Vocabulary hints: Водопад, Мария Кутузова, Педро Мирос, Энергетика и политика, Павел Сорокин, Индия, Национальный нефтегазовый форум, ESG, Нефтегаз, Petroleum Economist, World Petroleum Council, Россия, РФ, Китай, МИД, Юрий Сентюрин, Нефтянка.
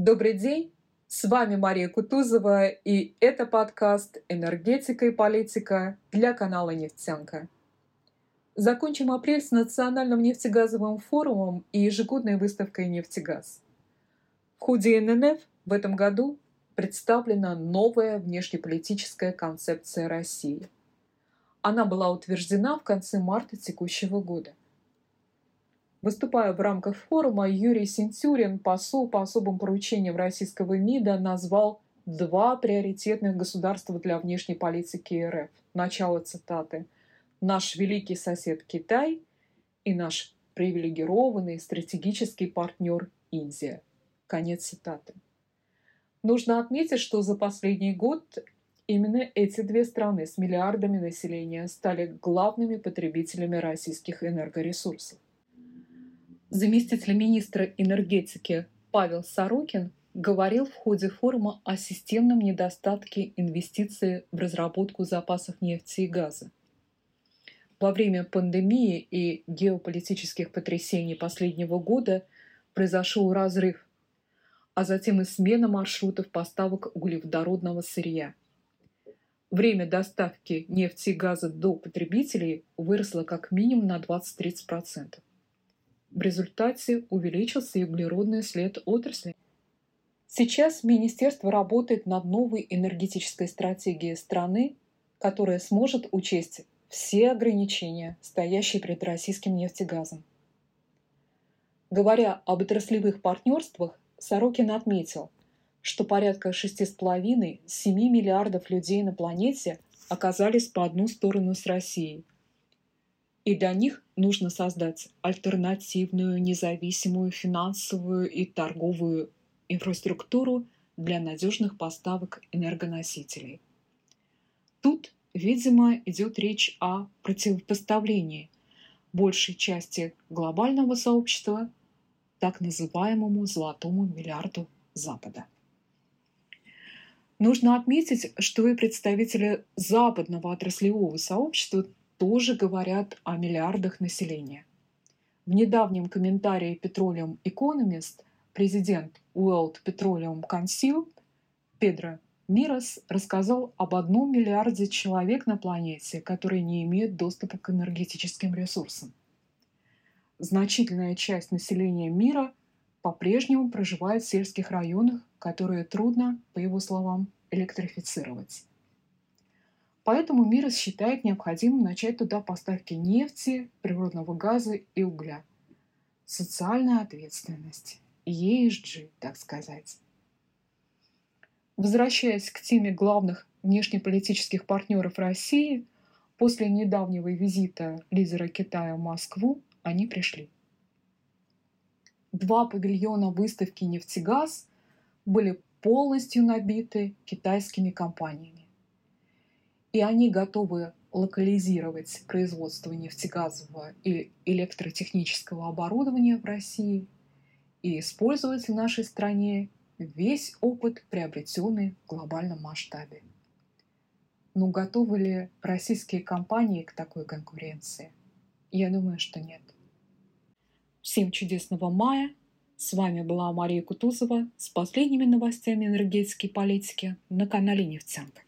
Добрый день, с вами Мария Кутузова, и это подкаст «Энергетика и политика» для канала «Нефтянка». Закончим апрель с Национальным нефтегазовым форумом и ежегодной выставкой «Нефтегаз». В ходе ННФ в этом году представлена новая внешнеполитическая концепция России. Она была утверждена в конце марта текущего года. Выступая в рамках форума, Юрий Сентюрин, посол по особым поручениям российского МИДа, назвал два приоритетных государства для внешней политики РФ. Начало цитаты. «Наш великий сосед Китай и наш привилегированный стратегический партнер Индия». Конец цитаты. Нужно отметить, что за последний год именно эти две страны с миллиардами населения стали главными потребителями российских энергоресурсов. Заместитель министра энергетики Павел Сорокин говорил в ходе форума о системном недостатке инвестиций в разработку запасов нефти и газа. Во время пандемии и геополитических потрясений последнего года произошел разрыв, а затем и смена маршрутов поставок углеводородного сырья. Время доставки нефти и газа до потребителей выросло как минимум на 20-30%. В результате увеличился и углеродный след отрасли. Сейчас министерство работает над новой энергетической стратегией страны, которая сможет учесть все ограничения, стоящие перед российским нефтегазом. Говоря об отраслевых партнерствах, Сорокин отметил, что порядка 6,5-7 миллиардов людей на планете оказались по одну сторону с Россией. И для них нужно создать альтернативную, независимую, финансовую и торговую инфраструктуру для надежных поставок энергоносителей. Тут, видимо, идет речь о противопоставлении большей части глобального сообщества так называемому «золотому миллиарду Запада». Нужно отметить, что и представители западного отраслевого сообщества тоже говорят о миллиардах населения. В недавнем комментарии Petroleum Economist президент World Petroleum Council Педро Мирос рассказал об 1 миллиарде человек на планете, которые не имеют доступа к энергетическим ресурсам. Значительная часть населения мира по-прежнему проживает в сельских районах, которые трудно, по его словам, электрифицировать. Поэтому МИР считает необходимым начать туда поставки нефти, природного газа и угля. Социальная ответственность, ESG, так сказать. Возвращаясь к теме главных внешнеполитических партнеров России, после недавнего визита лидера Китая в Москву они пришли. 2 павильона выставки «Нефтегаз» были полностью набиты китайскими компаниями. И они готовы локализировать производство нефтегазового и электротехнического оборудования в России и использовать в нашей стране весь опыт, приобретенный в глобальном масштабе. Но готовы ли российские компании к такой конкуренции? Я думаю, что нет. Всем чудесного мая! С вами была Мария Кутузова с последними новостями энергетики и политики на канале «Нефтянка».